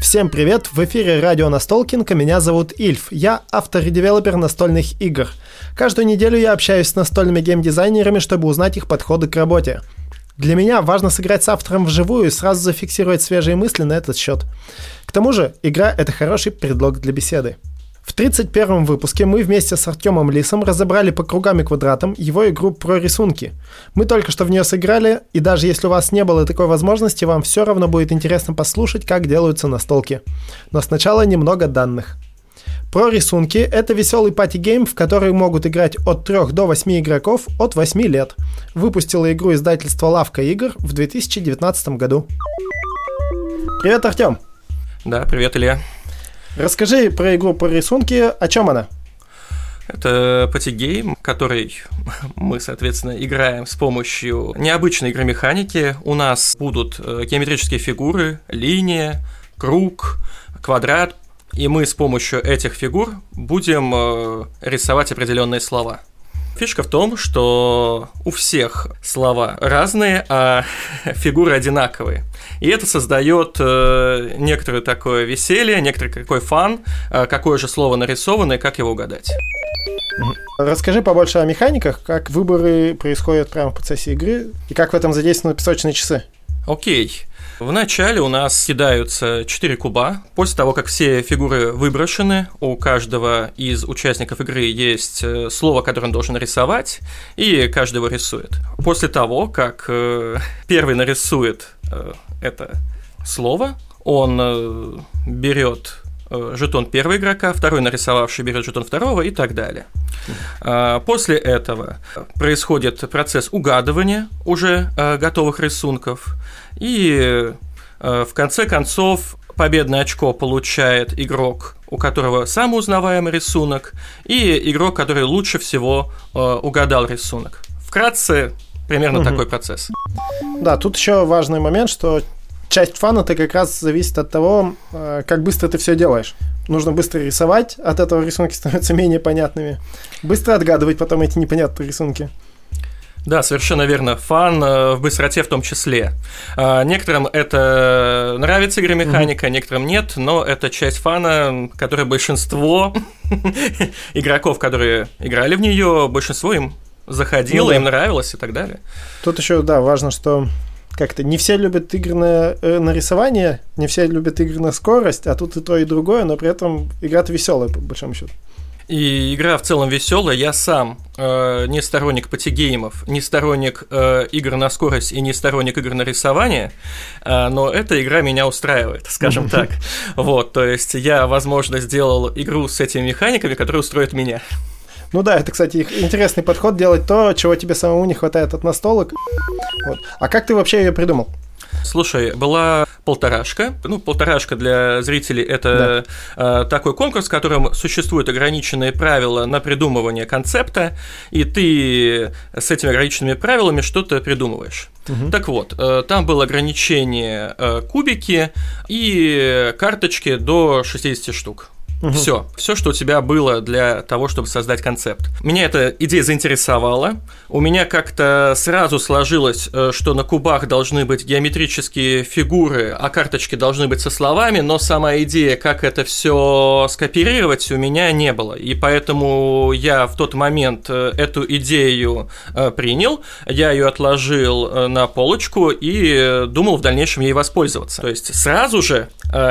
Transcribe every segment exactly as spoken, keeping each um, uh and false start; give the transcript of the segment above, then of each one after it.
Всем привет! В эфире радио Настолкинка, меня зовут Ильф, я автор и девелопер настольных игр. Каждую неделю я общаюсь с настольными геймдизайнерами, чтобы узнать их подходы к работе. Для меня важно сыграть с автором вживую и сразу зафиксировать свежие мысли на этот счет. К тому же, игра — это хороший предлог для беседы. В тридцать первом выпуске мы вместе с Артёмом Лисом разобрали по кругам и квадратам его игру «ПроРисунки». Мы только что в нее сыграли, и даже если у вас не было такой возможности, вам все равно будет интересно послушать, как делаются настолки. Но сначала немного данных. «ПроРисунки» — это веселый пати-гейм, в который могут играть от трёх до восьми игроков от восьми лет. Выпустила игру издательство «Лавка игр» в две тысячи девятнадцатом году. Привет, Артём! Да, привет, Илья! Расскажи про игру «ПроРисунки», о чем она? Это пати-гейм, который мы, соответственно, играем с помощью необычной игры механики. У нас будут геометрические фигуры, линия, круг, квадрат, и мы с помощью этих фигур будем рисовать определенные слова. Фишка в том, что у всех слова разные, а фигуры одинаковые. И это создает э, некоторое такое веселье, некоторый какой фан, э, какое же слово нарисовано и как его угадать. Расскажи побольше о механиках, как выборы происходят прямо в процессе игры и как в этом задействованы песочные часы. Окей. Вначале у нас кидаются четыре куба. После того, как все фигуры выброшены, у каждого из участников игры есть слово, которое он должен рисовать, и каждый его рисует. После того, как первый нарисует это слово, он берет жетон первого игрока, второй нарисовавший берет жетон второго и так далее. После этого происходит процесс угадывания уже готовых рисунков, и в конце концов победное очко получает игрок, у которого самый узнаваемый рисунок, и игрок, который лучше всего угадал рисунок. Вкратце, примерно угу. такой процесс. Да, тут еще важный момент, что часть фана-то как раз зависит от того, как быстро ты все делаешь. Нужно быстро рисовать, от этого рисунки становятся менее понятными. Быстро отгадывать потом эти непонятные рисунки. Да, совершенно верно. Фан в быстроте в том числе. Некоторым это нравится игромеханика, mm-hmm. некоторым нет, но это часть фана, которая большинство игроков, которые играли в нее, большинство им заходило, ну, да. им нравилось и так далее. Тут еще, да, важно, что... Как-то не все любят игры на, э, на рисование, не все любят игры на скорость, а тут и то, и другое, но при этом игра-то веселая, по большому счету. И игра в целом веселая. Я сам э, не сторонник пати-геймов, не сторонник э, игр на скорость и не сторонник игр на рисование, э, но эта игра меня устраивает, скажем так. Вот, то есть я, возможно, сделал игру с этими механиками, которые устроят меня. Ну да, это, кстати, интересный подход — делать то, чего тебе самому не хватает от настолок. Вот. А как ты вообще ее придумал? Слушай, была полторашка. Ну, полторашка для зрителей — это да. такой конкурс, в котором существуют ограниченные правила на придумывание концепта, и ты с этими ограниченными правилами что-то придумываешь. Угу. Так вот, там было ограничение кубики и карточки до шестьдесят штук. Угу. Все, все, что у тебя было для того, чтобы создать концепт. Меня эта идея заинтересовала. У меня как-то сразу сложилось, что на кубах должны быть геометрические фигуры, а карточки должны быть со словами, но сама идея, как это все скопировать, у меня не было. И поэтому я в тот момент эту идею принял, я ее отложил на полочку и думал в дальнейшем ей воспользоваться. То есть сразу же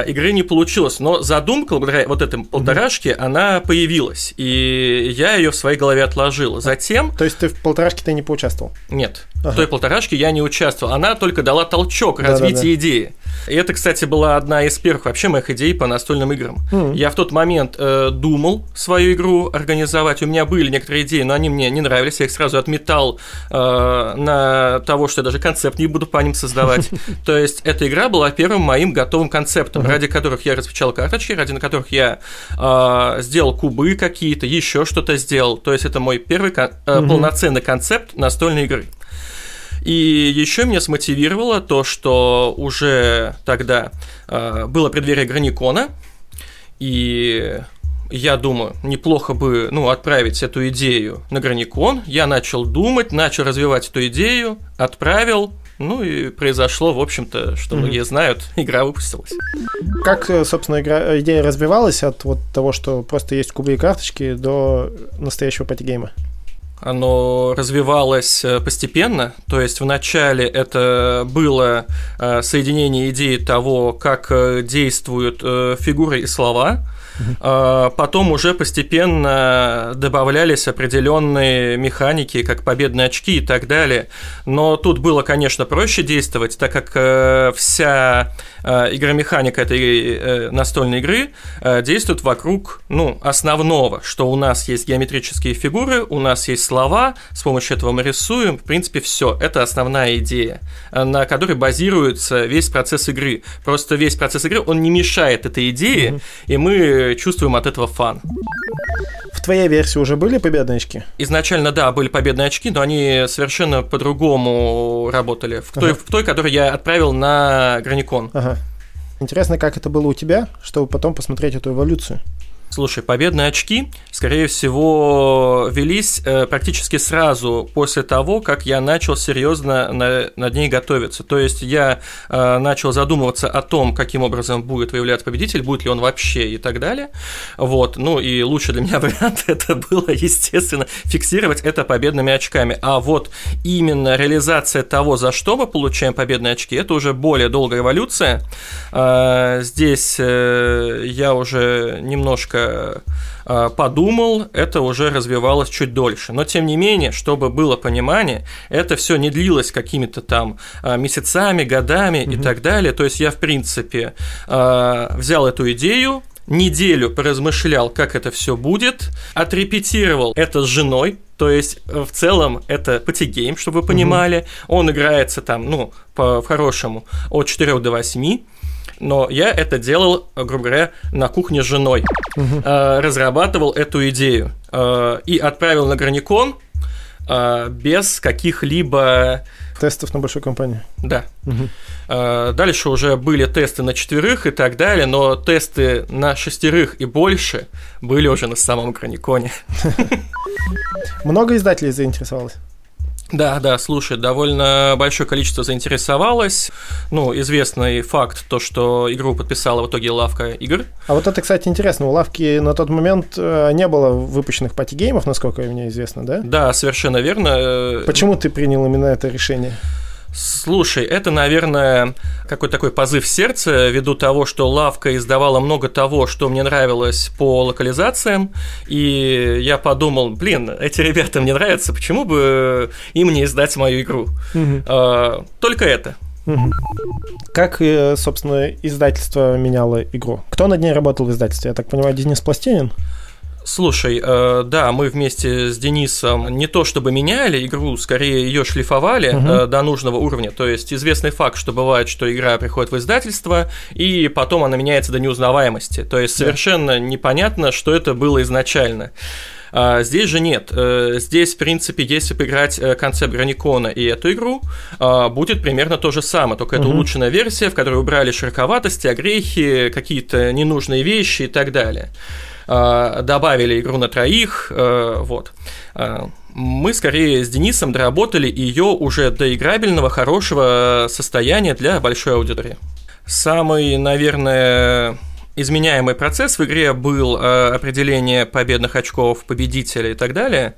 игры не получилось, но задумка благодаря вот этой полторашки, mm-hmm. она появилась, и я ее в своей голове отложил. Затем... То есть ты в полторашке-то не поучаствовал? Нет, ага. в той полторашке я не участвовал, она только дала толчок развитию идеи. И это, кстати, была одна из первых вообще моих идей по настольным играм. Mm-hmm. Я в тот момент э, думал свою игру организовать, у меня были некоторые идеи, но они мне не нравились, я их сразу отметал э, на того, что я даже концепт не буду по ним создавать. То есть эта игра была первым моим готовым концептом, ради которых я распечатал карточки, ради которых я сделал кубы какие-то, еще что-то сделал. То есть это мой первый кон- угу. полноценный концепт настольной игры. И еще меня смотивировало то, что уже тогда было преддверие Граникона, и я думаю, неплохо бы ну, отправить эту идею на Граникон. Я начал думать, начал развивать эту идею, отправил, Ну и произошло, в общем-то, что mm-hmm. многие знают, игра выпустилась. Как, собственно, игра, идея развивалась от вот того, что просто есть кубы и карточки, до настоящего пати-гейма? Оно развивалось постепенно, то есть вначале это было соединение идей того, как действуют фигуры и слова, mm-hmm. потом уже постепенно добавлялись определенные механики, как победные очки и так далее, но тут было, конечно, проще действовать, так как вся игромеханика этой настольной игры действует вокруг, ну, основного, что у нас есть геометрические фигуры, у нас есть слова, с помощью этого мы рисуем, в принципе, все. Это основная идея, на которой базируется весь процесс игры. Просто весь процесс игры, он не мешает этой идее, mm-hmm. и мы чувствуем от этого фан. В твоей версии уже были победные очки? Изначально, да, были победные очки, но они совершенно по-другому работали. В, ага. той, в той, которую я отправил на Граникон. Ага. Интересно, как это было у тебя, чтобы потом посмотреть эту эволюцию? Слушай, победные очки, скорее всего, велись э, практически сразу после того, как я начал серьезно на, над ней готовиться. То есть я э, начал задумываться о том, каким образом будет выявляться победитель, будет ли он вообще и так далее. Вот. Ну и лучший для меня вариант это было, естественно, фиксировать это победными очками. А вот именно реализация того, за что мы получаем победные очки, это уже более долгая эволюция. Э, здесь э, я уже немножко подумал, это уже развивалось чуть дольше. Но, тем не менее, чтобы было понимание, это все не длилось какими-то там месяцами, годами mm-hmm. и так далее. То есть я, в принципе, взял эту идею, неделю поразмышлял, как это все будет, отрепетировал это с женой. То есть, в целом, это пати-гейм, чтобы вы понимали. Mm-hmm. Он играется там, ну, по-хорошему, от четырёх до восьми. Но я это делал, грубо говоря, на кухне с женой. Угу. Разрабатывал эту идею и отправил на Граникон без каких-либо... Тестов на большую компанию. Да. Угу. Дальше уже были тесты на четверых и так далее, но тесты на шестерых и больше были уже на самом Граниконе. Много издателей заинтересовалось? Да, да, слушай, довольно большое количество заинтересовалось. Ну, известный факт, то, что игру подписала в итоге Лавка игр. А вот это, кстати, интересно, у Лавки на тот момент не было выпущенных пати-геймов, насколько мне известно, да? Да, совершенно верно. Почему ты принял именно это решение? Слушай, это, наверное, какой-то такой позыв сердца, ввиду того, что Лавка издавала много того, что мне нравилось по локализациям, и я подумал, блин, эти ребята мне нравятся, почему бы им не издать мою игру? Угу. А, только это. Угу. Как, собственно, издательство меняло игру? Кто над ней работал в издательстве? Я так понимаю, Денис Пластинин? Слушай, э, да, мы вместе с Денисом не то чтобы меняли игру, скорее ее шлифовали uh-huh. э, до нужного уровня. То есть известный факт, что бывает, что игра приходит в издательство, и потом она меняется до неузнаваемости. То есть yeah. совершенно непонятно, что это было изначально. Здесь же нет. Здесь, в принципе, если поиграть концепт Граникона и эту игру, будет примерно то же самое, только это угу. улучшенная версия, в которой убрали широковатости, огрехи, какие-то ненужные вещи и так далее. Добавили игру на троих, вот. Мы скорее с Денисом доработали ее уже до играбельного, хорошего состояния для большой аудитории. Самый, наверное... изменяемый процесс в игре был э, определение победных очков, победителя и так далее,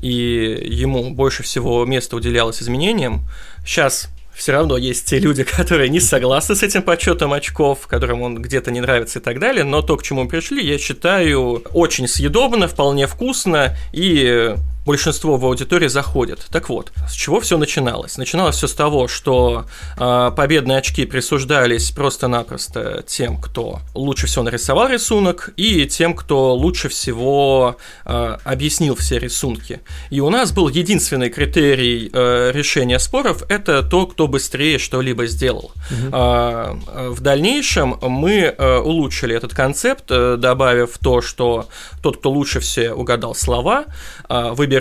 и ему больше всего места уделялось изменениям. Сейчас все равно есть те люди, которые не согласны с этим подсчетом очков, которым он где-то не нравится и так далее, но то, к чему мы пришли, я считаю, очень съедобно, вполне вкусно, и большинство в аудитории заходит. Так вот, с чего все начиналось? Начиналось все с того, что э, победные очки присуждались просто-напросто тем, кто лучше всего нарисовал рисунок, и тем, кто лучше всего э, объяснил все рисунки. И у нас был единственный критерий э, решения споров – это то, кто быстрее что-либо сделал. Угу. Э, в дальнейшем мы э, улучшили этот концепт, э, добавив то, что тот, кто лучше все угадал слова, э, выбирал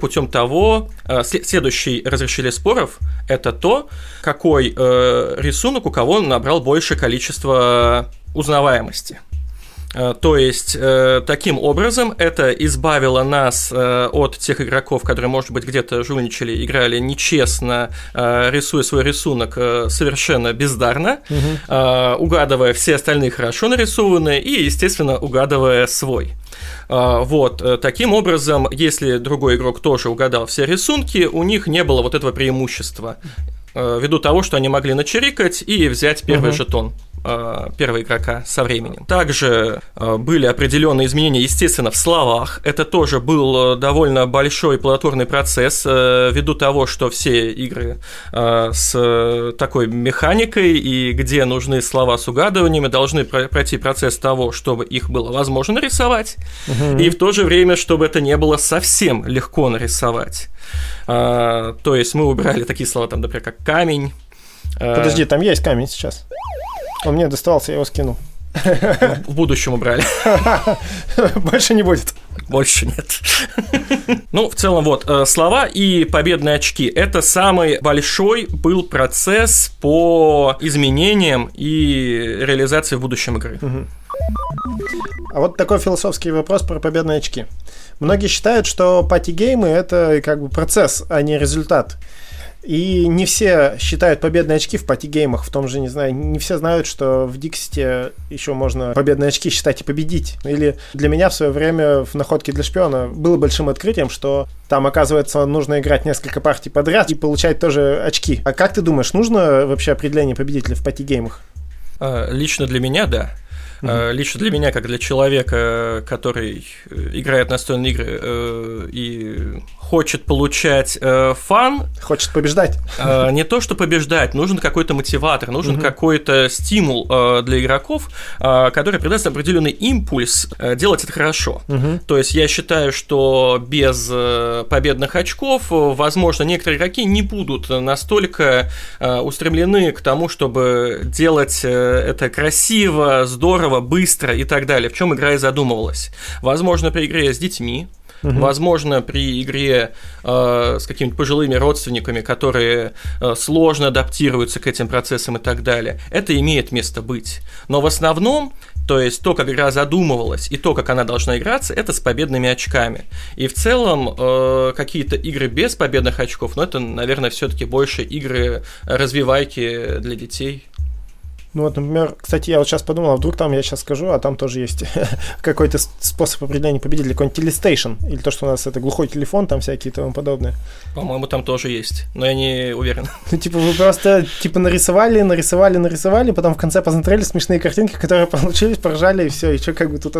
путем того, следующий разрешили споров, это то, какой рисунок у кого набрал большее количество узнаваемости. То есть, таким образом, это избавило нас от тех игроков, которые, может быть, где-то жульничали, играли нечестно, рисуя свой рисунок совершенно бездарно, угу. угадывая все остальные хорошо нарисованные и, естественно, угадывая свой. Вот, таким образом, если другой игрок тоже угадал все рисунки, у них не было вот этого преимущества, ввиду того, что они могли начирикать и взять первый угу. жетон первого игрока со временем. Также были определенные изменения, естественно, в словах. Это тоже был довольно большой плодотворный процесс, ввиду того, что все игры с такой механикой и где нужны слова с угадываниями должны пройти процесс того, чтобы их было возможно нарисовать, угу. и в то же время, чтобы это не было совсем легко нарисовать. То есть мы убирали такие слова, там, например, как «камень». Подожди, там есть камень сейчас? Он мне доставался, я его скинул. В будущем убрали. Больше не будет. Больше нет. Ну, в целом, вот, слова и победные очки. Это самый большой был процесс по изменениям и реализации в будущем игры. Угу. А вот такой философский вопрос про победные очки. Многие считают, что пати-геймы – это как бы процесс, а не результат. И не все считают победные очки в пати-геймах, в том же, не знаю, не все знают, что в Диксите еще можно победные очки считать и победить. Или для меня в свое время в «Находке для шпиона» было большим открытием, что там, оказывается, нужно играть несколько партий подряд и получать тоже очки. А как ты думаешь, нужно вообще определение победителя в пати-геймах? Лично для меня – да. Mm-hmm. Лично для меня, как для человека, который играет в настольные игры э, и хочет получать э, фан. Хочет побеждать. Э, не то, что побеждать, нужен какой-то мотиватор, нужен mm-hmm. какой-то стимул э, для игроков, э, который придаст определенный импульс э, делать это хорошо. Mm-hmm. То есть я считаю, что без э, победных очков, возможно, некоторые игроки не будут настолько э, устремлены к тому, чтобы делать э, это красиво, здорово, быстро и так далее, в чем игра и задумывалась. Возможно, при игре с детьми, угу. возможно, при игре э, с какими-то пожилыми родственниками, которые э, сложно адаптируются к этим процессам и так далее. Это имеет место быть. Но в основном, то есть то, как игра задумывалась и то, как она должна играться, это с победными очками. И в целом э, какие-то игры без победных очков, но ну, это, наверное, все-таки больше игры развивайки для детей. Ну вот, например, кстати, я вот сейчас подумал, а вдруг там, я сейчас скажу, а там тоже есть какой-то способ определения победителя, какой-нибудь телестейшн, или то, что у нас это глухой телефон, там всякие и тому подобное. По-моему, там тоже есть, но я не уверен. Ну, типа, вы просто, типа, нарисовали, нарисовали, нарисовали, потом в конце посмотрели смешные картинки, которые получились, поржали, и все, и что, как бы тут,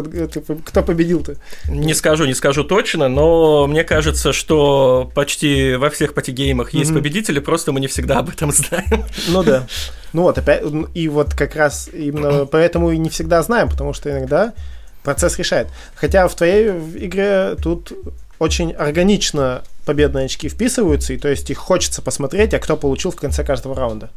кто победил-то? Не скажу, не скажу точно, но мне кажется, что почти во всех пати-геймах есть mm-hmm. победители, просто мы не всегда об этом знаем. Ну да. Ну вот, опять, и вот как раз именно поэтому и не всегда знаем, потому что иногда процесс решает. Хотя в твоей игре тут очень органично победные очки вписываются, и то есть их хочется посмотреть, а кто получил в конце каждого раунда.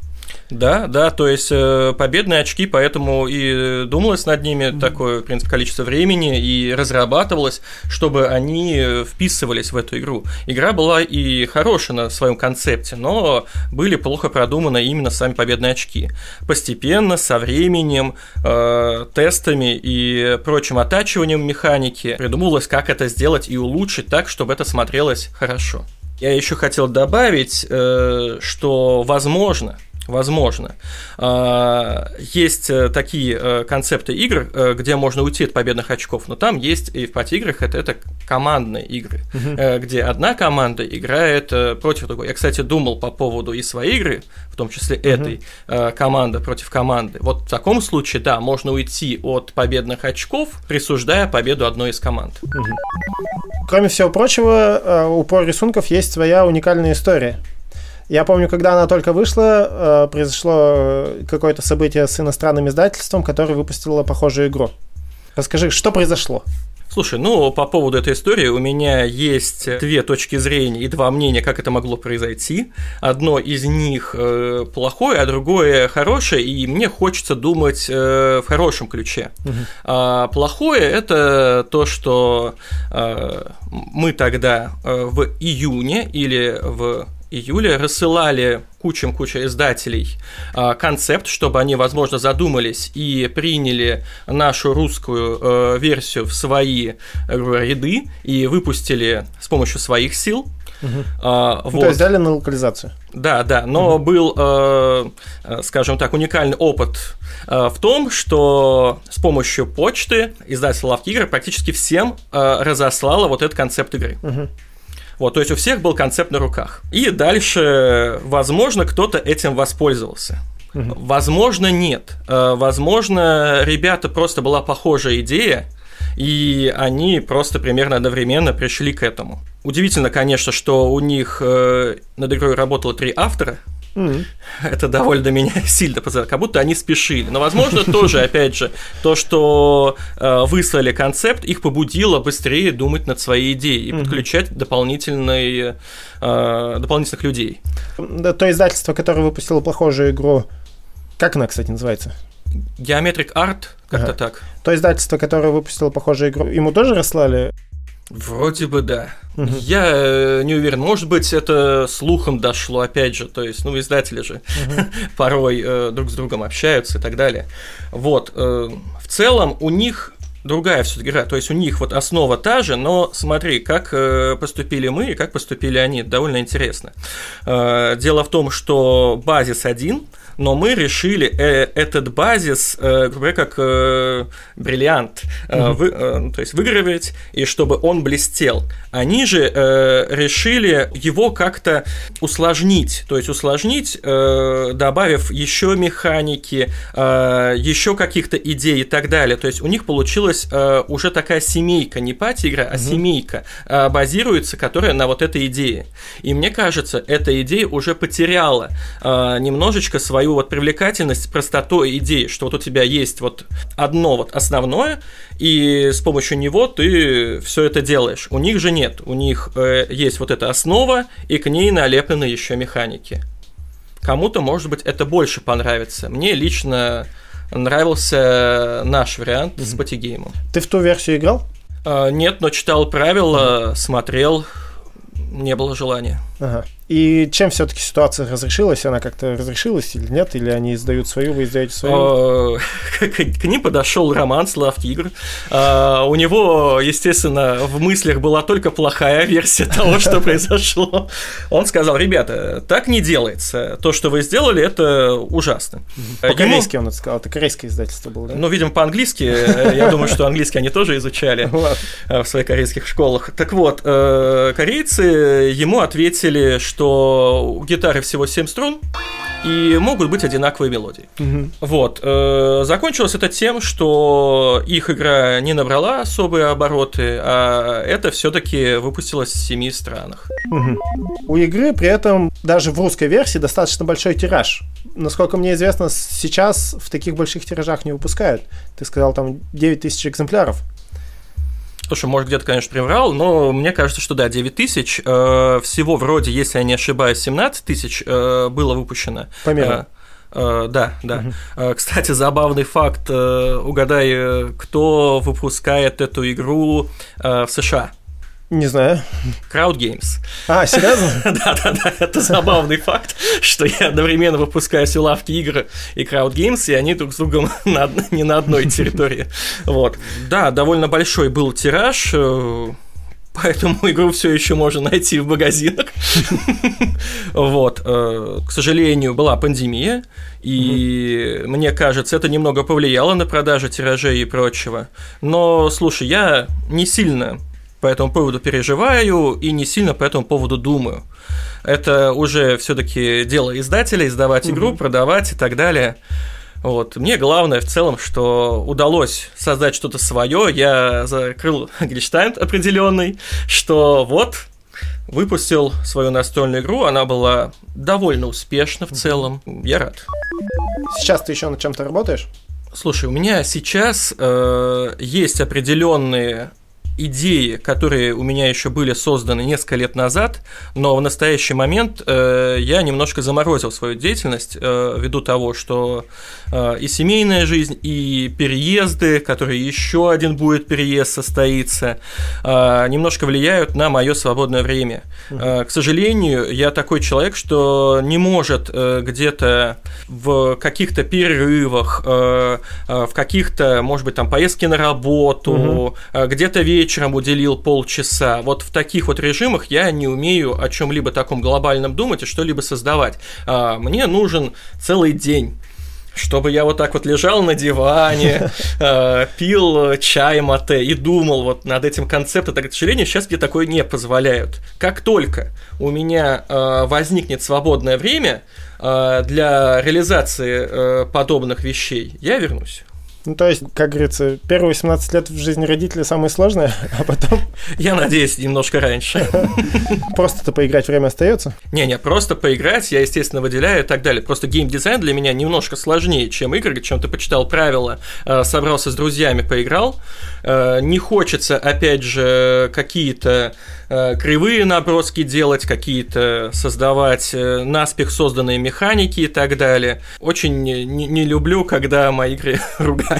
Да, да, то есть победные очки, поэтому и думалось над ними mm-hmm. такое, в принципе, количество времени и разрабатывалось, чтобы они вписывались в эту игру. Игра была и хороша на своем концепте, но были плохо продуманы именно сами победные очки. Постепенно, со временем, э, тестами и прочим оттачиванием механики придумывалось, как это сделать и улучшить так, чтобы это смотрелось хорошо. Я еще хотел добавить, э, что возможно... Возможно. Есть такие концепты игр, где можно уйти от победных очков, но там есть и в пати-играх это, это командные игры, угу. где одна команда играет против другой. Я, кстати, думал по поводу и своей игры, в том числе угу. этой, команда против команды. Вот в таком случае, да, можно уйти от победных очков, присуждая победу одной из команд. Угу. Кроме всего прочего, у ПроРисунков есть своя уникальная история. Я помню, когда она только вышла, произошло какое-то событие с иностранным издательством, которое выпустило похожую игру. Расскажи, что произошло? Слушай, ну, по поводу этой истории у меня есть две точки зрения и два мнения, как это могло произойти. Одно из них э, плохое, а другое хорошее, и мне хочется думать э, в хорошем ключе. Угу. А плохое – это то, что э, мы тогда э, в июне или в июля рассылали кучам-куча издателей э, концепт, чтобы они, возможно, задумались и приняли нашу русскую э, версию в свои э, ряды и выпустили с помощью своих сил. Угу. А, ну, вот. То есть дали на локализацию. Да, да, но угу. был, э, скажем так, уникальный опыт э, в том, что с помощью почты издательство «Лавки игр» практически всем э, разослало вот этот концепт игры. Угу. Вот, то есть у всех был концепт на руках. И дальше, возможно, кто-то этим воспользовался. Угу. Возможно, нет. Э, возможно, ребята просто была похожая идея, и они просто примерно одновременно пришли к этому. Удивительно, конечно, что у них э, над игрой работало три автора. Mm-hmm. Это довольно меня сильно поразило, как будто они спешили. Но, возможно, тоже, опять же, то, что э, выслали концепт, их побудило быстрее думать над своей идеей и mm-hmm. подключать дополнительные, э, дополнительных людей. То издательство, которое выпустило похожую игру, как она, кстати, называется? Geometric Art, как-то ага. так. То издательство, которое выпустило похожую игру, ему тоже расслали? Вроде бы да. Угу. Я не уверен, может быть, это слухом дошло, опять же, то есть, ну, издатели же угу. порой э, друг с другом общаются и так далее. Вот, э, в целом у них другая всё-таки игра, то есть у них вот основа та же, но смотри, как э, поступили мы и как поступили они, это довольно интересно. Э, дело в том, что базис один, но мы решили э, этот базис, э, как э, бриллиант, э, вы, э, то есть выгравировать, и чтобы он блестел. Они же э, решили его как-то усложнить, то есть усложнить, э, добавив еще механики, э, еще каких-то идей и так далее. То есть у них получилась э, уже такая семейка, не пати-игра, а mm-hmm. семейка, э, базируется, которая на вот этой идее. И мне кажется, эта идея уже потеряла э, немножечко свою Свою вот привлекательность, простотой идеи, что вот у тебя есть вот одно вот основное, и с помощью него ты все это делаешь. У них же нет, у них э, есть вот эта основа, и к ней налеплены еще механики. Кому-то, может быть, это больше понравится. Мне лично нравился наш вариант mm-hmm. с патигеймом. Ты в ту версию играл? Э, нет, но читал правила, mm-hmm. смотрел, не было желания. Ага. И чем все-таки ситуация разрешилась? Она как-то разрешилась или нет? Или они издают свою, вы издаете свою? К ним подошел Роман с «Лавки игр». У него, естественно, в мыслях была только плохая версия того, что произошло. Он сказал: ребята, так не делается. То, что вы сделали, это ужасно. По-корейски он это сказал. Это корейское издательство было, да? Ну, видимо, по-английски. Я думаю, что английский они тоже изучали в своих корейских школах. Так вот, корейцы ему ответили, что у гитары всего семь струн и могут быть одинаковые мелодии. Mm-hmm. Вот. Закончилось это тем, что их игра не набрала особые обороты, а это все-таки выпустилось в семи странах. Mm-hmm. У игры при этом даже в русской версии достаточно большой тираж. Насколько мне известно, сейчас в таких больших тиражах не выпускают. Ты сказал, там девять тысяч экземпляров. Слушай, может, где-то, конечно, приврал, но мне кажется, что да, девять тысяч, э, всего вроде, если я не ошибаюсь, семнадцать тысяч э, было выпущено. Помимо. Э, э, да, да. Угу. Кстати, забавный факт, э, угадай, кто выпускает эту игру э, в США? Не знаю. Crowd Games. А, серьезно? Да-да-да, это забавный факт, что я одновременно выпускаю все «Лавки игр» и Crowd Games, и они друг с другом на, не на одной территории. Вот. Да, довольно большой был тираж, поэтому игру все еще можно найти в магазинах. Вот. К сожалению, была пандемия, и mm-hmm. мне кажется, это немного повлияло на продажи тиражей и прочего. Но, слушай, я не сильно по этому поводу переживаю и не сильно по этому поводу думаю. Это уже все-таки дело издателя, издавать игру, угу. продавать и так далее. Вот. Мне главное в целом, что удалось создать что-то свое. Я закрыл гештальт определенный, что вот выпустил свою настольную игру, она была довольно успешна в целом. Я рад. Сейчас ты еще над чем-то работаешь? Слушай, у меня сейчас э, есть определенные идеи, которые у меня еще были созданы несколько лет назад, но в настоящий момент э, я немножко заморозил свою деятельность э, ввиду того, что э, и семейная жизнь, и переезды, которые еще один будет переезд состоится, э, немножко влияют на мое свободное время. Uh-huh. Э, к сожалению, я такой человек, что не может э, где-то в каких-то перерывах, э, э, в каких-то, может быть, там поездки на работу, uh-huh. э, где-то вечером уделил полчаса. Вот в таких вот режимах я не умею о чем-либо таком глобальном думать и что-либо создавать. Мне нужен целый день, чтобы я вот так вот лежал на диване, пил чай мате и думал вот над этим концептом. Так, к сожалению, сейчас мне такое не позволяют. Как только у меня возникнет свободное время для реализации подобных вещей, я вернусь. Ну, то есть, как говорится, первые восемнадцать лет в жизни родителей самое сложное, а потом... Я надеюсь, немножко раньше. Просто-то поиграть время остается? Не-не, просто поиграть я, естественно, выделяю и так далее. Просто геймдизайн для меня немножко сложнее, чем игры, чем ты почитал правила, собрался с друзьями, поиграл. Не хочется, опять же, какие-то кривые наброски делать, какие-то создавать наспех созданные механики и так далее. Очень не, не люблю, когда мои игры ругают.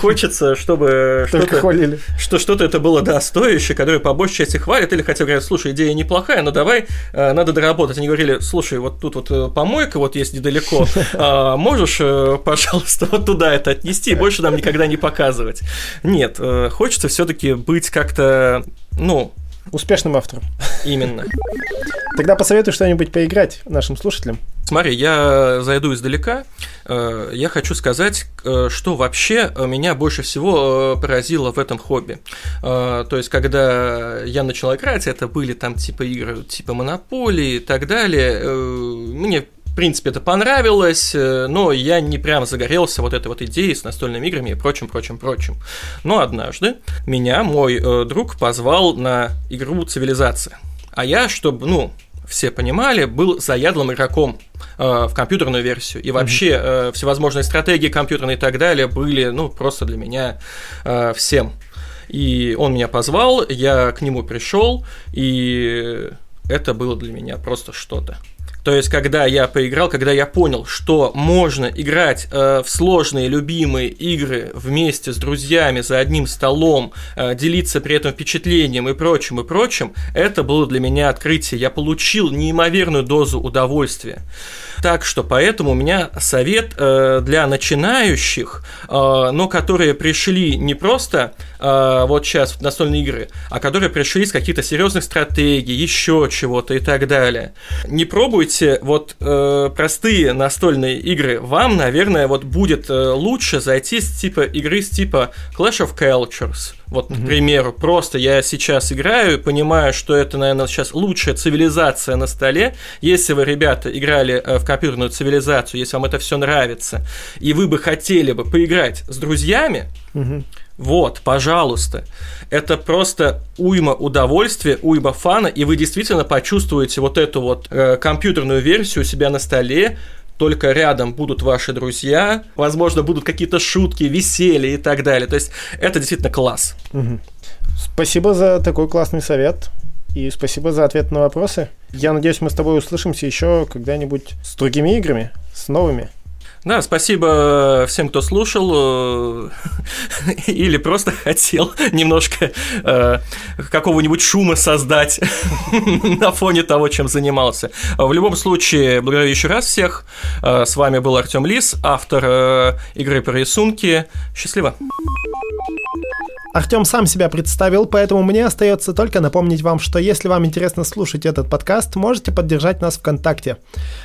Хочется, чтобы что-то, что, что-то это было достоящее, которое по большей части хвалят, или хотя бы говорят, слушай, идея неплохая, но давай, надо доработать. Они говорили, слушай, вот тут вот помойка вот есть недалеко, можешь, пожалуйста, вот туда это отнести и больше нам никогда не показывать. Нет, хочется все-таки быть как-то, ну... успешным автором. Именно. Тогда посоветуй что-нибудь поиграть нашим слушателям. Смотри, я зайду издалека. Я хочу сказать, что вообще меня больше всего поразило в этом хобби. То есть, когда я начал играть, это были там типа игры типа «Монополии» и так далее. Мне в принципе, это понравилось, но я не прям загорелся вот этой вот идеей с настольными играми и прочим, прочим, прочим. Но однажды меня мой э, друг позвал на игру «Цивилизация». А я, чтобы, ну, все понимали, был заядлым игроком э, в компьютерную версию. И вообще э, всевозможные стратегии компьютерные и так далее были, ну, просто для меня э, всем. И он меня позвал, я к нему пришел, и это было для меня просто что-то. То есть, когда я поиграл, когда я понял, что можно играть э, в сложные, любимые игры вместе с друзьями за одним столом, э, делиться при этом впечатлением и прочим, и прочим, это было для меня открытие. Я получил неимоверную дозу удовольствия. Так что, поэтому у меня совет э, для начинающих, э, но которые пришли не просто э, вот сейчас в настольные игры, а которые пришли с каких-то серьезных стратегий, еще чего-то и так далее. Не пробуйте вот э, простые настольные игры, вам, наверное, вот будет э, лучше зайти с типа игры с типа Clash of Cultures. Вот, mm-hmm. к примеру, просто я сейчас играю и понимаю, что это, наверное, сейчас лучшая цивилизация на столе. Если вы, ребята, играли в компьютерную цивилизацию, если вам это все нравится, и вы бы хотели бы поиграть с друзьями, mm-hmm. вот, пожалуйста, это просто уйма удовольствия, уйма фана, и вы действительно почувствуете вот эту вот э, компьютерную версию у себя на столе, только рядом будут ваши друзья, возможно, будут какие-то шутки, веселье и так далее. То есть это действительно класс. Угу. Спасибо за такой классный совет. И спасибо за ответ на вопросы. Я надеюсь, мы с тобой услышимся еще когда-нибудь с другими играми, с новыми. Да, спасибо всем, кто слушал или просто хотел немножко э, какого-нибудь шума создать на фоне того, чем занимался. В любом случае, благодарю еще раз всех. С вами был Артём Лис, автор игры «ПроРисунки». Счастливо! Артём сам себя представил, поэтому мне остается только напомнить вам, что если вам интересно слушать этот подкаст, можете поддержать нас ВКонтакте.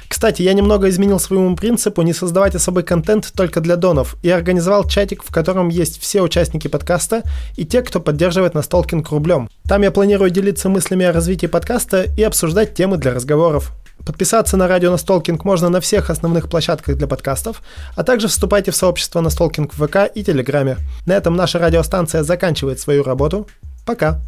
Кстати, я немного изменил своему принципу не создавать особый контент только для донов и организовал чатик, в котором есть все участники подкаста и те, кто поддерживает Настолкинг рублем. Там я планирую делиться мыслями о развитии подкаста и обсуждать темы для разговоров. Подписаться на радио Настолкинг можно на всех основных площадках для подкастов, а также вступайте в сообщество Настолкинг в ВК и Телеграме. На этом наша радиостанция заканчивает свою работу. Пока!